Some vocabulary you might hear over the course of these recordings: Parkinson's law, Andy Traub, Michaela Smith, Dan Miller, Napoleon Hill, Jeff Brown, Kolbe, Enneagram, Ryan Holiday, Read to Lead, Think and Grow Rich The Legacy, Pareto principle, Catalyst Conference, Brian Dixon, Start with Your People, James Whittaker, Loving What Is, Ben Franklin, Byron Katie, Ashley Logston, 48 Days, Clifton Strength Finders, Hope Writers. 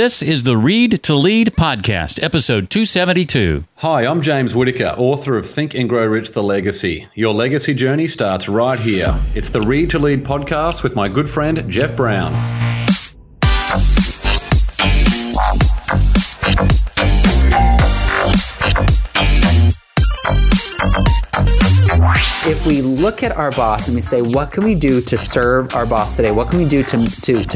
This is the Read to Lead podcast, episode 272. Hi, I'm James Whittaker, author of Think and Grow Rich The Legacy. Your legacy journey starts right here. It's the Read to Lead podcast with my good friend, Jeff Brown. If we look at our boss and we say, what can we do to serve our boss today? What can we do to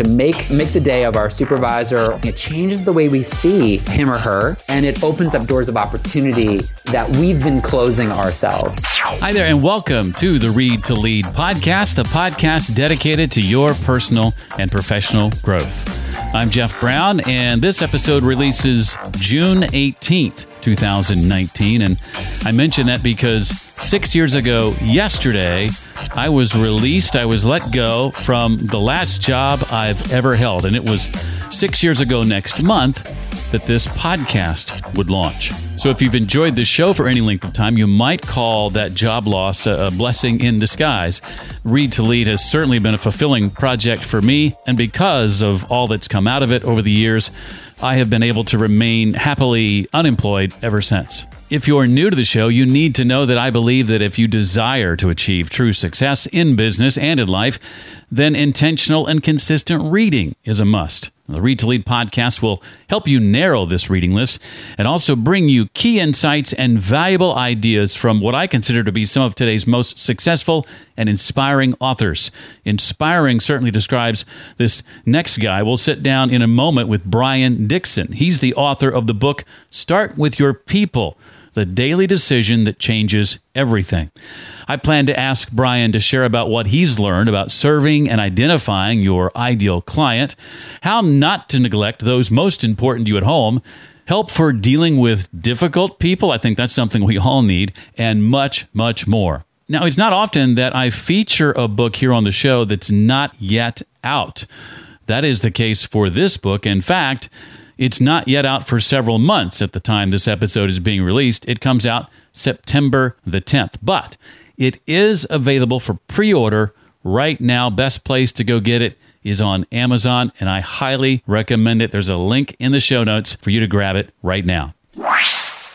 make the day of our supervisor? It changes the way we see him or her, and it opens up doors of opportunity that we've been closing ourselves. Hi there, and welcome to the Read to Lead podcast, the podcast dedicated to your personal and professional growth. I'm Jeff Brown, and this episode releases June 18th, 2019, and I mention that because 6 years ago yesterday, I was released, I was let go from the last job I've ever held, and it was 6 years ago next month that this podcast would launch. So if you've enjoyed this show for any length of time, you might call that job loss a blessing in disguise. Read to Lead has certainly been a fulfilling project for me, and because of all that's come out of it over the years, I have been able to remain happily unemployed ever since. If you're new to the show, you need to know that I believe that if you desire to achieve true success in business and in life, then intentional and consistent reading is a must. The Read to Lead podcast will help you narrow this reading list and also bring you key insights and valuable ideas from what I consider to be some of today's most successful and inspiring authors. Inspiring certainly describes this next guy. We'll sit down in a moment with Brian Dixon. He's the author of the book, Start with Your People, the daily decision that changes everything. I plan to ask Brian to share about what he's learned about serving and identifying your ideal client, how not to neglect those most important to you at home, help for dealing with difficult people, I think that's something we all need, and much, much more. Now, it's not often that I feature a book here on the show that's not yet out. That is the case for this book. In fact, it's not yet out for several months at the time this episode is being released. It comes out September the 10th, but it is available for pre-order right now. Best place to go get it is on Amazon, and I highly recommend it. There's a link in the show notes for you to grab it right now.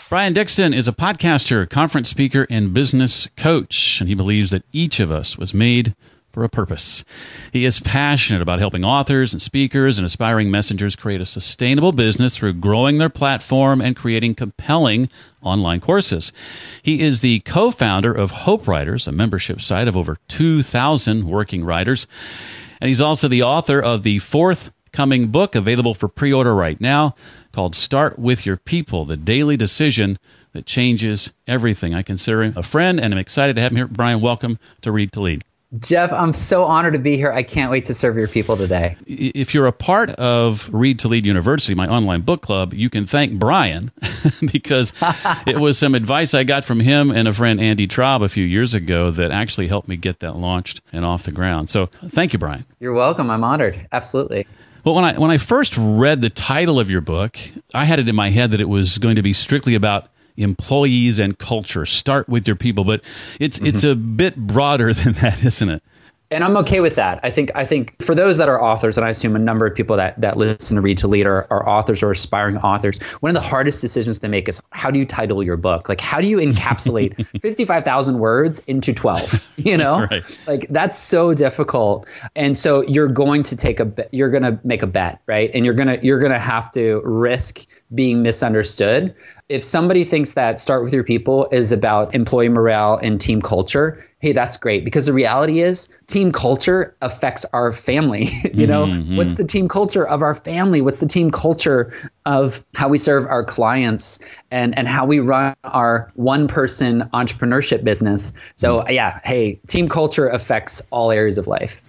Brian Dixon is a podcaster, conference speaker, and business coach, and he believes that each of us was made for a purpose. He is passionate about helping authors and speakers and aspiring messengers create a sustainable business through growing their platform and creating compelling online courses. He is the co-founder of Hope Writers, a membership site of over 2,000 working writers, and he's also the author of the forthcoming book available for pre-order right now called Start With Your People, the daily decision that changes everything. I consider him a friend, and I'm excited to have him here. Brian, welcome to Read to Lead. Jeff, I'm so honored to be here. I can't wait to serve your people today. If you're a part of Read to Lead University, my online book club, you can thank Brian because it was some advice I got from him and a friend, Andy Traub, a few years ago that actually helped me get that launched and off the ground. So thank you, Brian. You're welcome. I'm honored. Absolutely. Well, when I first read the title of your book, I had it in my head that it was going to be strictly about employees and culture. Start with your people, but it's a bit broader than that, isn't it? And I'm okay with that. I think for those that are authors, and I assume a number of people that listen to Read to Lead are authors or aspiring authors, one of the hardest decisions to make is how do you title your book? Like, how do you encapsulate 55,000 words into 12? You know, right. Like that's so difficult. And so you're going to make a bet, right? And you're going to have to risk being misunderstood. If somebody thinks that Start With Your People is about employee morale and team culture, hey, that's great. Because the reality is team culture affects our family. You know, what's the team culture of our family? What's the team culture of how we serve our clients and how we run our one-person entrepreneurship business? So yeah, hey, team culture affects all areas of life.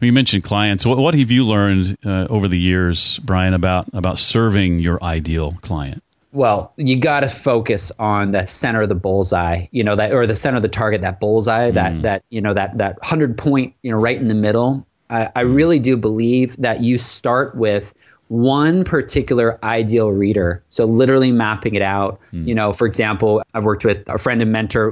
You mentioned clients. What have you learned over the years, Brian, about serving your ideal client? Well, you got to focus on the center of the bullseye, you know, that, or the center of the target, that bullseye, that 100 point, you know, right in the middle. I really do believe that you start with one particular ideal reader. So literally mapping it out. You know, for example, I've worked with a friend and mentor,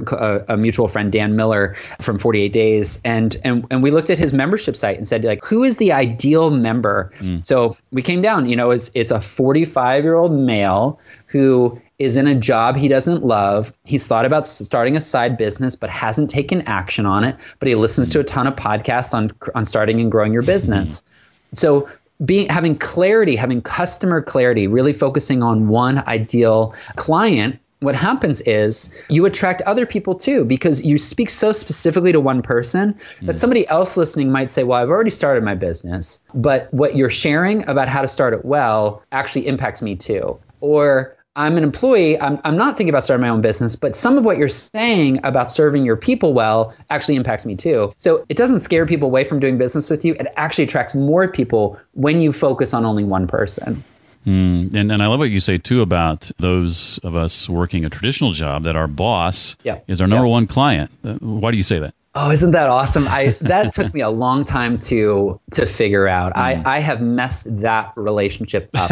a mutual friend, Dan Miller from 48 Days. And we looked at his membership site and said, like, who is the ideal member? So we came down, you know, it's a 45-year-old male who is in a job he doesn't love. He's thought about starting a side business, but hasn't taken action on it. But he listens to a ton of podcasts on starting and growing your business. So having clarity, having customer clarity, really focusing on one ideal client, what happens is you attract other people too, because you speak so specifically to one person that somebody else listening might say, well, I've already started my business, but what you're sharing about how to start it well actually impacts me too. Or I'm an employee, I'm not thinking about starting my own business, but some of what you're saying about serving your people well actually impacts me too. So it doesn't scare people away from doing business with you. It actually attracts more people when you focus on only one person. And I love what you say too about those of us working a traditional job that our boss is our number one client. Why do you say that? Oh, isn't that awesome? That took me a long time to figure out. I have messed that relationship up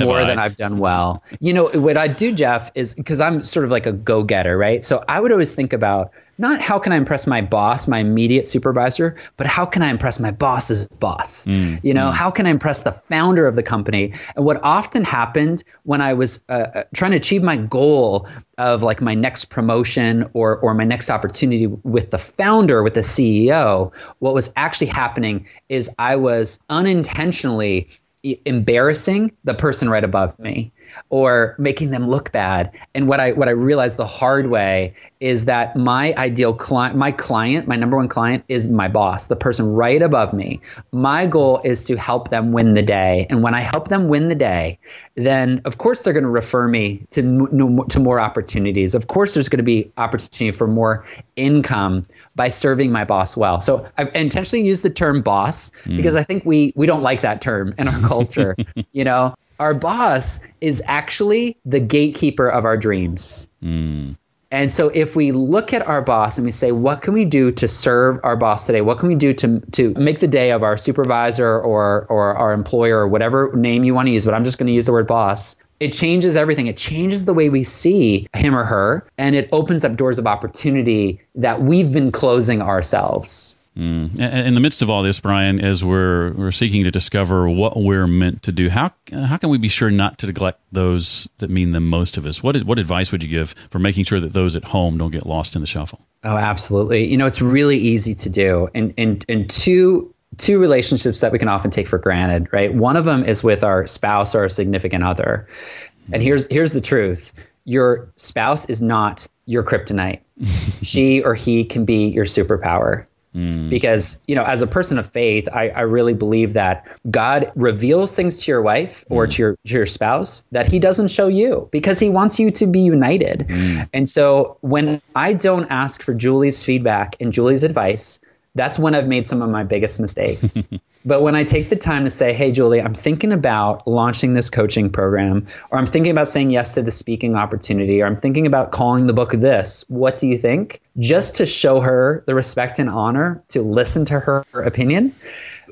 more than I've done well. You know, what I do, Jeff, is because I'm sort of like a go-getter, right? So I would always think about not how can I impress my boss, my immediate supervisor, but how can I impress my boss's boss? You know, how can I impress the founder of the company? And what often happened when I was trying to achieve my goal of like my next promotion or my next opportunity with the founder, with the CEO, what was actually happening is I was unintentionally embarrassing the person right above me or making them look bad. And what I realized the hard way is that my ideal client, my number one client is my boss, the person right above me. My goal is to help them win the day. And when I help them win the day, then of course they're going to refer me to more opportunities. Of course there's going to be opportunity for more income by serving my boss well. So I intentionally used the term boss because I think we don't like that term in our culture. You know, our boss is actually the gatekeeper of our dreams. And so if we look at our boss and we say, what can we do to serve our boss today? What can we do to make the day of our supervisor or our employer or whatever name you want to use, but I'm just going to use the word boss. It changes everything. It changes the way we see him or her, and it opens up doors of opportunity that we've been closing ourselves. In the midst of all this, Brian, as we're seeking to discover what we're meant to do, how can we be sure not to neglect those that mean the most to us? What advice would you give for making sure that those at home don't get lost in the shuffle? Oh, absolutely. You know, it's really easy to do, and two relationships that we can often take for granted, right? One of them is with our spouse or our significant other, and here's the truth: your spouse is not your kryptonite. She or he can be your superpower. Because, you know, as a person of faith, I really believe that God reveals things to your wife or to your spouse that he doesn't show you because he wants you to be united. And so when I don't ask for Julie's feedback and Julie's advice, that's when I've made some of my biggest mistakes. But when I take the time to say, hey, Julie, I'm thinking about launching this coaching program, or I'm thinking about saying yes to the speaking opportunity, or I'm thinking about calling the book this, what do you think? Just to show her the respect and honor to listen to her opinion.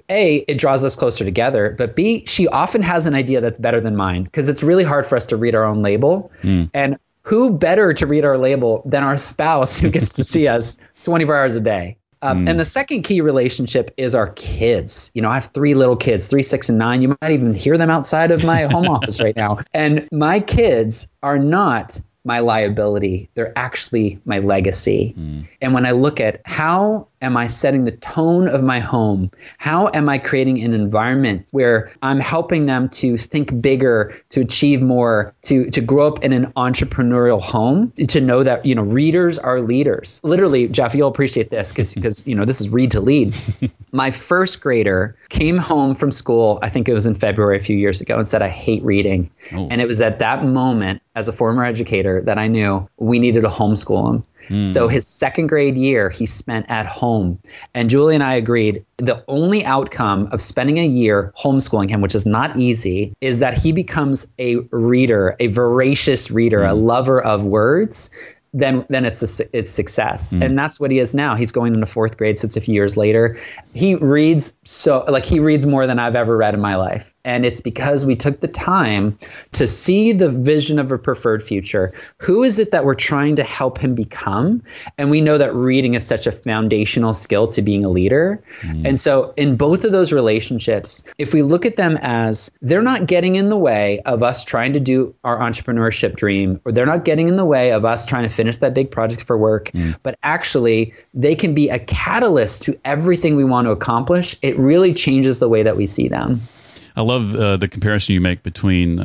A, it draws us closer together, but B, she often has an idea that's better than mine because it's really hard for us to read our own label. And who better to read our label than our spouse who gets to see us 24 hours a day? And the second key relationship is our kids. You know, I have three little kids, 3, 6, and 9. You might even hear them outside of my home office right now. And my kids are not my liability. They're actually my legacy. And when I look at how am I setting the tone of my home? How am I creating an environment where I'm helping them to think bigger, to achieve more, to grow up in an entrepreneurial home, to know that, you know, readers are leaders. Literally, Jeff, you'll appreciate this because you know, this is Read to Lead. My first grader came home from school, I think it was in February a few years ago, and said, I hate reading. And it was at that moment, as a former educator, that I knew we needed to homeschool him. So his second grade year, he spent at home. And Julie and I agreed the only outcome of spending a year homeschooling him, which is not easy, is that he becomes a reader, a voracious reader, a lover of words. Then it's success. And that's what he is now. He's going into 4th grade, so it's a few years later. He reads more than I've ever read in my life. And it's because we took the time to see the vision of a preferred future. Who is it that we're trying to help him become? And we know that reading is such a foundational skill to being a leader. Mm. And so in both of those relationships, if we look at them as they're not getting in the way of us trying to do our entrepreneurship dream, or they're not getting in the way of us trying to finish that big project for work, but actually they can be a catalyst to everything we want to accomplish, it really changes the way that we see them. I love the comparison you make between,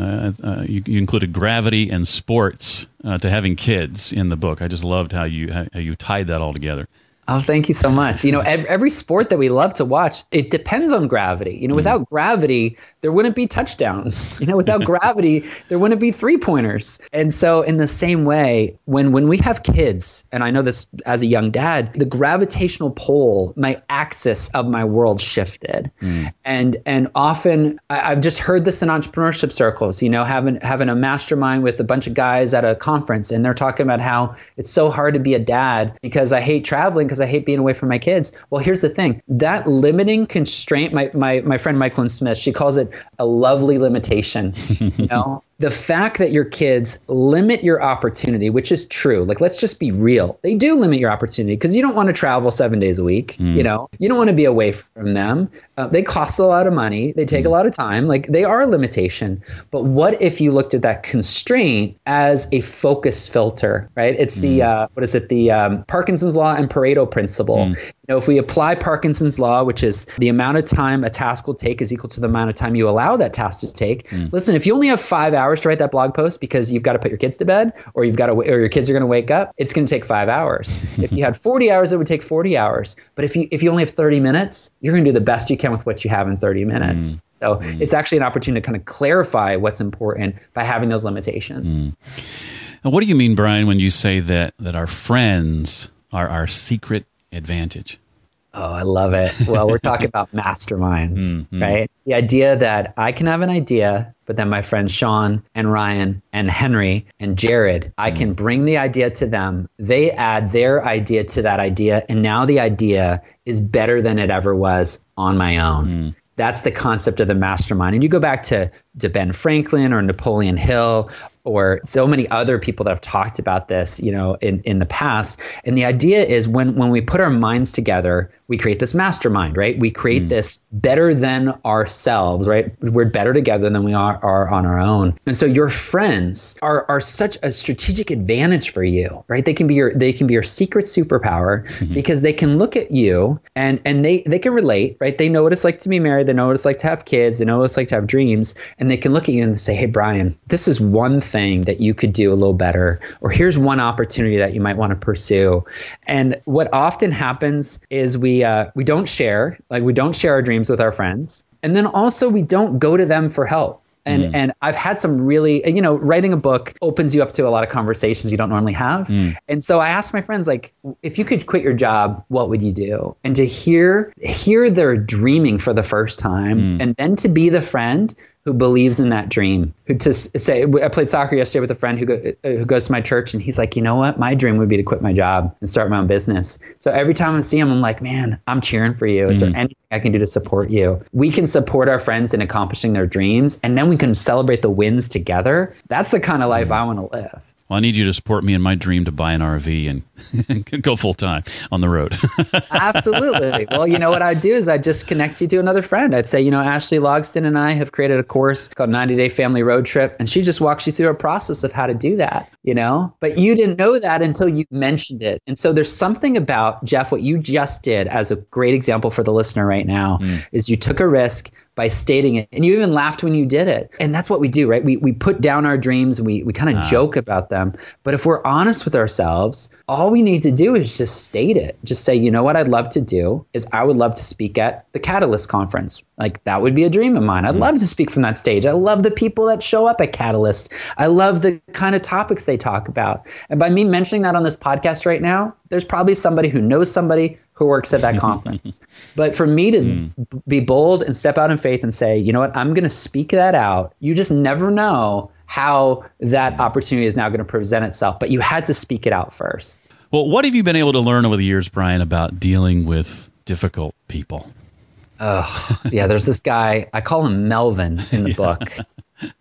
you included gravity and sports to having kids in the book. I just loved how you tied that all together. Oh, thank you so much. You know, every sport that we love to watch, it depends on gravity. You know, without gravity, there wouldn't be touchdowns. You know, without gravity, there wouldn't be three-pointers. And so in the same way, when we have kids, and I know this as a young dad, the gravitational pull, my axis of my world shifted. And often, I've just heard this in entrepreneurship circles, you know, having a mastermind with a bunch of guys at a conference, and they're talking about how it's so hard to be a dad because I hate traveling, because I hate being away from my kids. Well, here's the thing. That limiting constraint, my friend Michaela Smith, she calls it a lovely limitation. You know, the fact that your kids limit your opportunity, which is true. Like, let's just be real. They do limit your opportunity because you don't want to travel 7 days a week. You know, you don't want to be away from them. They cost a lot of money. They take a lot of time. Like, they are a limitation. But what if you looked at that constraint as a focus filter, right? It's the, what is it? The Parkinson's law and Pareto principle. You know, if we apply Parkinson's law, which is the amount of time a task will take is equal to the amount of time you allow that task to take. Listen, if you only have 5 hours to write that blog post because you've got to put your kids to bed or or your kids are going to wake up, it's going to take 5 hours. If you had 40 hours, it would take 40 hours. But if you only have 30 minutes, you're going to do the best you can with what you have in 30 minutes. So it's actually an opportunity to kind of clarify what's important by having those limitations. Now, what do you mean, Brian, when you say that our friends are our secret advantage? Oh, I love it. Well, we're talking about masterminds, right? The idea that I can have an idea, but then my friends Sean and Ryan and Henry and Jared, I can bring the idea to them. They add their idea to that idea. And now the idea is better than it ever was on my own. That's the concept of the mastermind. And you go back to Ben Franklin or Napoleon Hill or so many other people that have talked about this, you know, in the past. And the idea is when we put our minds together, we create this mastermind, right? We create this better than ourselves, right? We're better together than we are on our own. And so your friends are such a strategic advantage for you, right? They can be your secret superpower because they can look at you and they can relate, right? They know what it's like to be married. They know what it's like to have kids. They know what it's like to have dreams. And they can look at you and say, hey, Brian, this is one thing that you could do a little better, or here's one opportunity that you might want to pursue. And what often happens is we don't share, like we don't share our dreams with our friends. And then also we don't go to them for help. And I've had some really, you know, writing a book opens you up to a lot of conversations you don't normally have. And so I asked my friends, like, if you could quit your job, what would you do? And to hear their dreaming for the first time, and then to be the friend who believes in that dream, who to say, I played soccer yesterday with a friend who goes to my church, and he's like, you know what? My dream would be to quit my job and start my own business. So every time I see him, I'm like, man, I'm cheering for you. Is there anything I can do to support you? We can support our friends in accomplishing their dreams, and then we can celebrate the wins together. That's the kind of life I want to live. Well, I need you to support me in my dream to buy an RV and go full time on the road. Absolutely. Well, you know what I'd do is I'd just connect you to another friend. I'd say, you know, Ashley Logston and I have created a course called 90 Day Family Road Trip. And she just walks you through a process of how to do that, you know, but you didn't know that until you mentioned it. And so there's something about, Jeff, what you just did as a great example for the listener right now is you took a risk by stating it. And you even laughed when you did it. And that's what we do, right? We put down our dreams and we kind of joke about them. But if we're honest with ourselves, all we need to do is just state it. Just say, you know what I'd love to do is I would love to speak at the Catalyst Conference. Like that would be a dream of mine. I'd love to speak from that stage. I love the people that show up at Catalyst. I love the kind of topics they talk about. And by me mentioning that on this podcast right now, there's probably somebody who knows somebody who works at that conference. But for me to be bold and step out in faith and say, you know what, I'm going to speak that out. You just never know how that opportunity is now going to present itself. But you had to speak it out first. Well, what have you been able to learn over the years, Brian, about dealing with difficult people? Oh, yeah. There's this guy, I call him Melvin in the book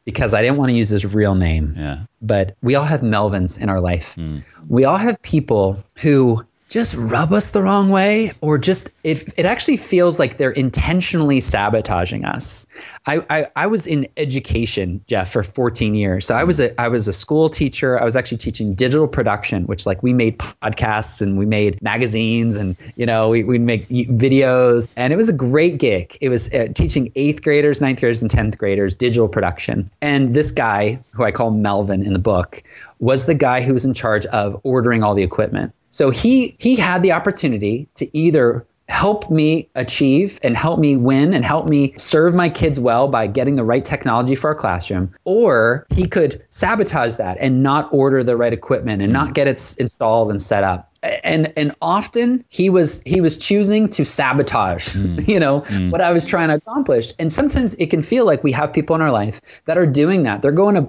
because I didn't want to use his real name. Yeah. But we all have Melvins in our life. Mm. We all have people who just rub us the wrong way, or just it actually feels like they're intentionally sabotaging us. I was in education, Jeff, for 14 years. So I was a school teacher. I was actually teaching digital production, which, like, we made podcasts and we made magazines, and, you know, we'd make videos, and it was a great gig. It was teaching 8th graders, 9th graders, and 10th graders digital production. And this guy, who I call Melvin in the book, was the guy who was in charge of ordering all the equipment. So he had the opportunity to either help me achieve and help me win and help me serve my kids well by getting the right technology for our classroom, or he could sabotage that and not order the right equipment and not get it installed and set up. And often he was choosing to sabotage, what I was trying to accomplish. And sometimes it can feel like we have people in our life that are doing that. They're going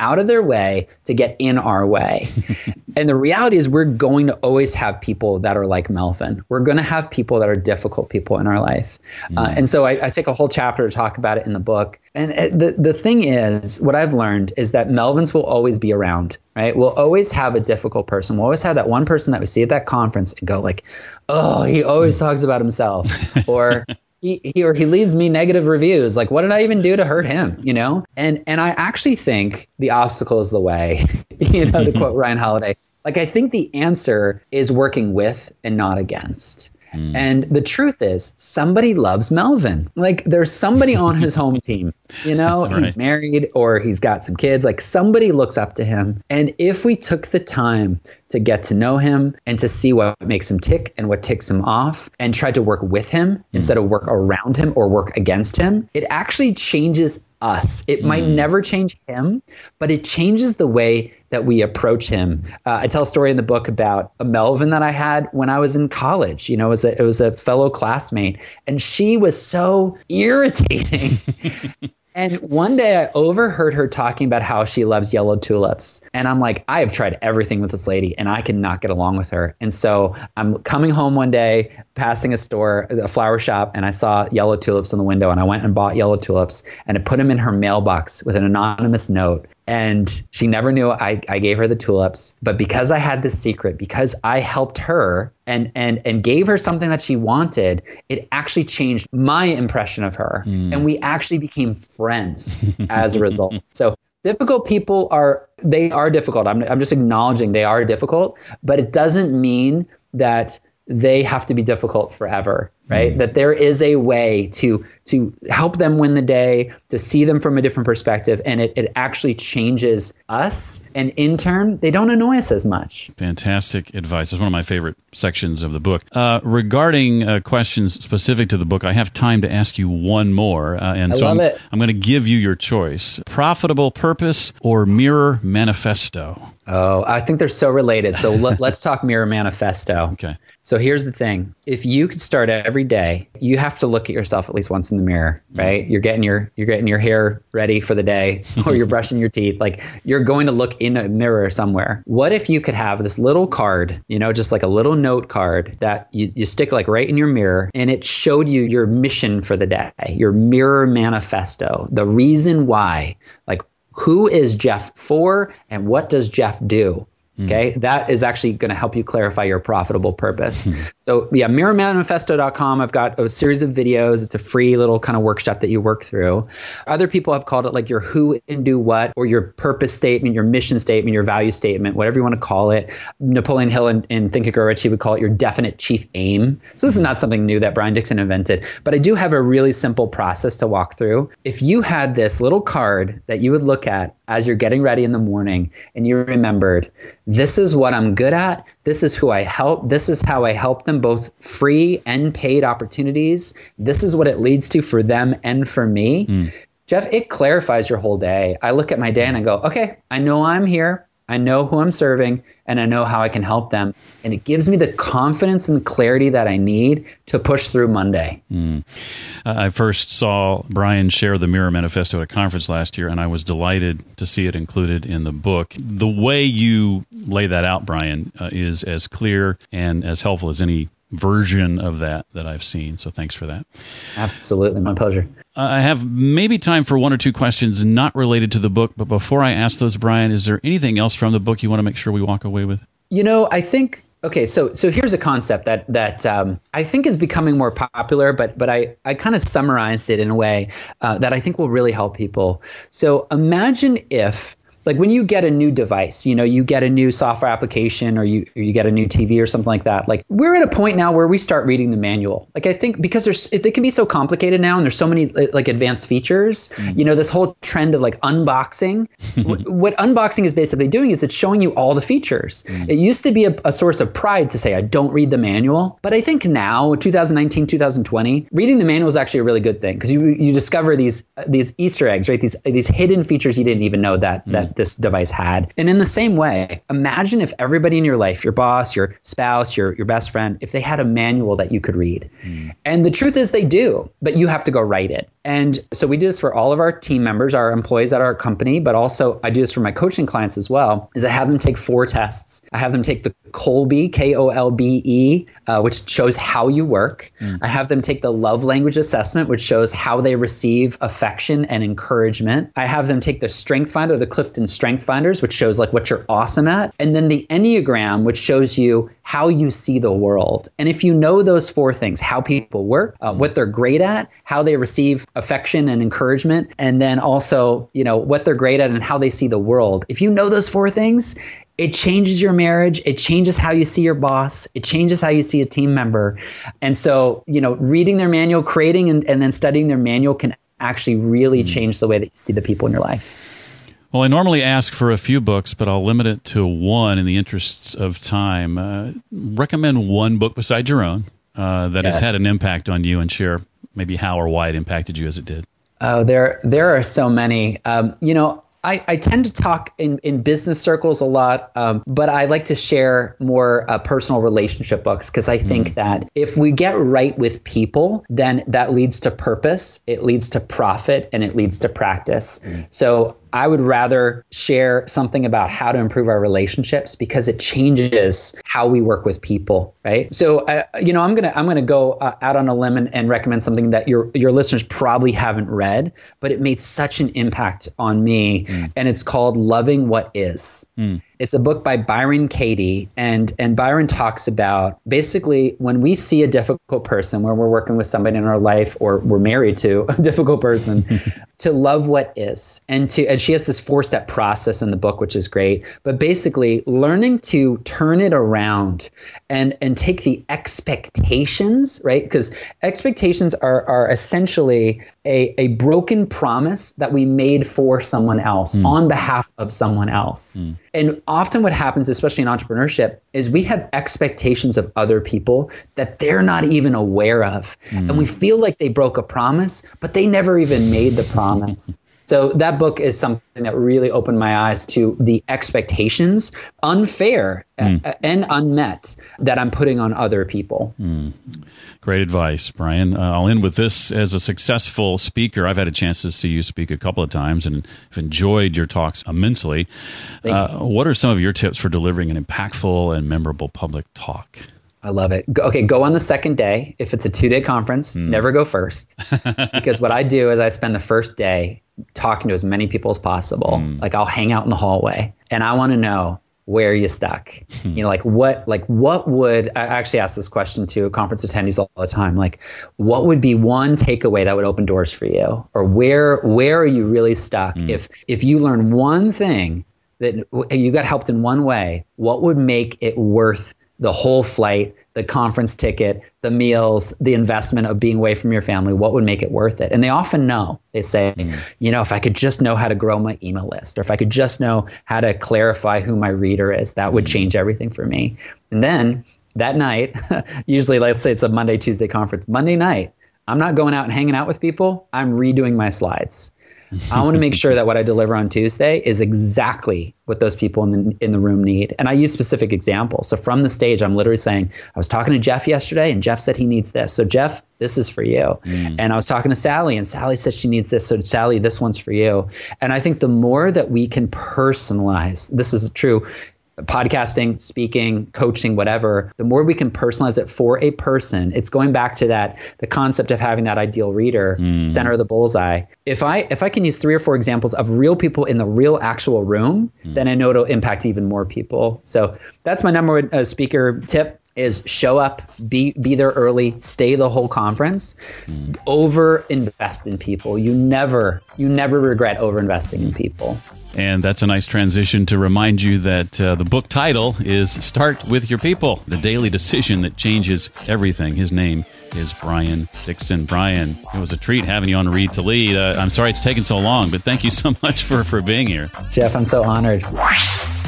out of their way to get in our way. And the reality is, we're going to always have people that are like Melvin. We're going to have people that are difficult people in our life. And so I take a whole chapter to talk about it in the book. And the thing is, what I've learned is that Melvins will always be around. Right? We'll always have a difficult person. We'll always have that one person that we see at that conference and go like, oh, he always talks about himself, or he leaves me negative reviews. Like, what did I even do to hurt him? You know? And I actually think the obstacle is the way, to quote Ryan Holiday. Like, I think the answer is working with and not against. And the truth is, somebody loves Melvin. Like, there's somebody on his home team, right. He's married or he's got some kids, like, somebody looks up to him. And if we took the time to get to know him and to see what makes him tick and what ticks him off, and tried to work with him instead of work around him or work against him, it actually changes us. It might never change him, but it changes the way that we approach him. I tell a story in the book about a Melvin that I had when I was in college. It was a fellow classmate, and she was so irritating. And one day I overheard her talking about how she loves yellow tulips. And I'm like, I have tried everything with this lady and I cannot get along with her. And so I'm coming home one day, passing a store, a flower shop, and I saw yellow tulips in the window, and I went and bought yellow tulips and I put them in her mailbox with an anonymous note. And she never knew I gave her the tulips. But because I had this secret, because I helped her and gave her something that she wanted, it actually changed my impression of her. And we actually became friends as a result. So difficult people are difficult. I'm just acknowledging they are difficult, but it doesn't mean that they have to be difficult forever, right? That there is a way to help them win the day, to see them from a different perspective, and it actually changes us, and in turn, they don't annoy us as much. Fantastic advice. It's one of my favorite sections of the book. Regarding questions specific to the book, I have time to ask you one more, I'm going to give you your choice. Profitable purpose or mirror manifesto? Oh, I think they're so related. So let's talk mirror manifesto. Okay. So here's the thing. If you could start every day, you have to look at yourself at least once in the mirror, right? You're getting your hair ready for the day, or you're brushing your teeth. Like, you're going to look in a mirror somewhere. What if you could have this little card, just like a little note card that you stick like right in your mirror, and it showed you your mission for the day, your mirror manifesto, the reason why, like, who is Jeff for and what does Jeff do? Okay, that is actually going to help you clarify your profitable purpose. So yeah, mirrormanifesto.com. I've got a series of videos. It's a free little kind of workshop that you work through. Other people have called it like your who and do what, or your purpose statement, your mission statement, your value statement, whatever you want to call it. Napoleon Hill in Think and Grow Rich, he would call it your definite chief aim. So this is not something new that Brian Dixon invented, but I do have a really simple process to walk through. If you had this little card that you would look at as you're getting ready in the morning, and you remembered, this is what I'm good at, this is who I help, this is how I help them, both free and paid opportunities, this is what it leads to for them and for me, Jeff, it clarifies your whole day. I look at my day and I go, okay, I know I'm here, I know who I'm serving, and I know how I can help them. And it gives me the confidence and the clarity that I need to push through Monday. I first saw Brian share the Mirror Manifesto at a conference last year, and I was delighted to see it included in the book. The way you lay that out, Brian, is as clear and as helpful as any version of that I've seen. So thanks for that. Absolutely. My pleasure. I have maybe time for one or two questions not related to the book. But before I ask those, Brian, is there anything else from the book you want to make sure we walk away with? You know, I think, okay, so here's a concept that I think is becoming more popular, but I kind of summarized it in a way that I think will really help people. So imagine if, like, when you get a new device, you know, you get a new software application or you get a new TV or something like that. Like, we're at a point now where we start reading the manual. Like, I think because they can be so complicated now, and there's so many like advanced features, you know, this whole trend of like unboxing. What unboxing is basically doing is it's showing you all the features. Mm. It used to be a source of pride to say, I don't read the manual. But I think now, 2019, 2020, reading the manual is actually a really good thing, because you discover these Easter eggs, right? These hidden features you didn't even know that this device had. And in the same way, imagine if everybody in your life, your boss, your spouse, your best friend, if they had a manual that you could read. Mm. And the truth is they do, but you have to go write it. And so we do this for all of our team members, our employees at our company, but also I do this for my coaching clients as well, is I have them take 4 tests. I have them take the Kolbe, Kolbe, which shows how you work. Mm. I have them take the love language assessment, which shows how they receive affection and encouragement. I have them take the Strength Finder, the Clifton Strength Finders, which shows like what you're awesome at. And then the Enneagram, which shows you how you see the world. And if you know those 4 things, how people work, what they're great at, how they receive affection and encouragement, and then also, you know, what they're great at and how they see the world. If you know those 4 things, it changes your marriage. It changes how you see your boss. It changes how you see a team member. And so, you know, reading their manual, creating and then studying their manual can actually really change the way that you see the people in your life. Well, I normally ask for a few books, but I'll limit it to one in the interests of time. Recommend one book besides your own that has had an impact on you, and share maybe how or why it impacted you as it did. Oh, there are so many. You know, I tend to talk in business circles a lot, but I like to share more personal relationship books, because I think that if we get right with people, then that leads to purpose, it leads to profit, and it leads to practice. Mm. So I would rather share something about how to improve our relationships, because it changes how we work with people, right? So, you know, I'm gonna go out on a limb and recommend something that your listeners probably haven't read, but it made such an impact on me, and it's called Loving What Is. Mm. It's a book by Byron Katie, and Byron talks about basically when we see a difficult person, when we're working with somebody in our life or we're married to a difficult person, to love what is. And she has this 4-step process in the book, which is great. But basically learning to turn it around and take the expectations, right? Because expectations are essentially a broken promise that we made for someone else, on behalf of someone else. Mm. And often what happens, especially in entrepreneurship, is we have expectations of other people that they're not even aware of. Mm. And we feel like they broke a promise, but they never even made the promise. So that book is something that really opened my eyes to the expectations, unfair and unmet, that I'm putting on other people. Mm. Great advice, Brian. I'll end with this. As a successful speaker, I've had a chance to see you speak a couple of times and have enjoyed your talks immensely. What are some of your tips for delivering an impactful and memorable public talk? I love it. Okay, go on the second day. If it's a 2-day conference, never go first. Because what I do is I spend the first day talking to as many people as possible. Like, I'll hang out in the hallway and I want to know, where are you stuck? You know, I actually ask this question to conference attendees all the time. Like, what would be one takeaway that would open doors for you? Or where are you really stuck? If you learn one thing that you got helped in one way, what would make it worth the whole flight, the conference ticket, the meals, the investment of being away from your family? What would make it worth it? And they often know. They say, you know, if I could just know how to grow my email list, or if I could just know how to clarify who my reader is, that would change everything for me. And then that night, usually, let's say it's a Monday, Tuesday conference, Monday night, I'm not going out and hanging out with people. I'm redoing my slides. I want to make sure that what I deliver on Tuesday is exactly what those people in the room need. And I use specific examples. So from the stage, I'm literally saying, I was talking to Jeff yesterday and Jeff said he needs this. So Jeff, this is for you. And I was talking to Sally and Sally said she needs this. So Sally, this one's for you. And I think the more that we can personalize, this is true podcasting, speaking, coaching, whatever, the more we can personalize it for a person, it's going back to that, the concept of having that ideal reader, center of the bullseye. If I can use 3 or 4 examples of real people in the real actual room, then I know it'll impact even more people. So that's my number one speaker tip is show up, be there early, stay the whole conference, over invest in people. You never regret over investing in people. And that's a nice transition to remind you that the book title is Start With Your People, The Daily Decision That Changes Everything. His name is Brian Dixon. Brian, it was a treat having you on Read to Lead. I'm sorry it's taken so long, but thank you so much for being here. Jeff, I'm so honored.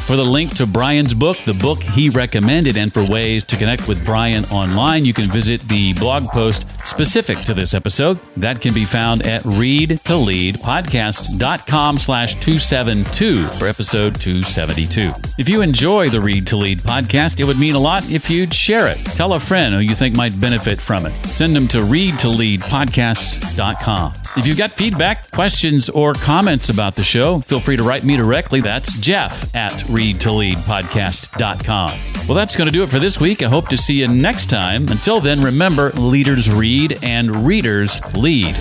For the link to Brian's book, the book he recommended, and for ways to connect with Brian online, you can visit the blog post specific to this episode. That can be found at readtoleadpodcast.com/272 for episode 272. If you enjoy the Read to Lead podcast, it would mean a lot if you'd share it. Tell a friend who you think might benefit from it. Send them to readtoleadpodcast.com. If you've got feedback, questions, or comments about the show, feel free to write me directly. That's jeff@readtoleadpodcast.com. Well, that's going to do it for this week. I hope to see you next time. Until then, remember, leaders read and readers lead.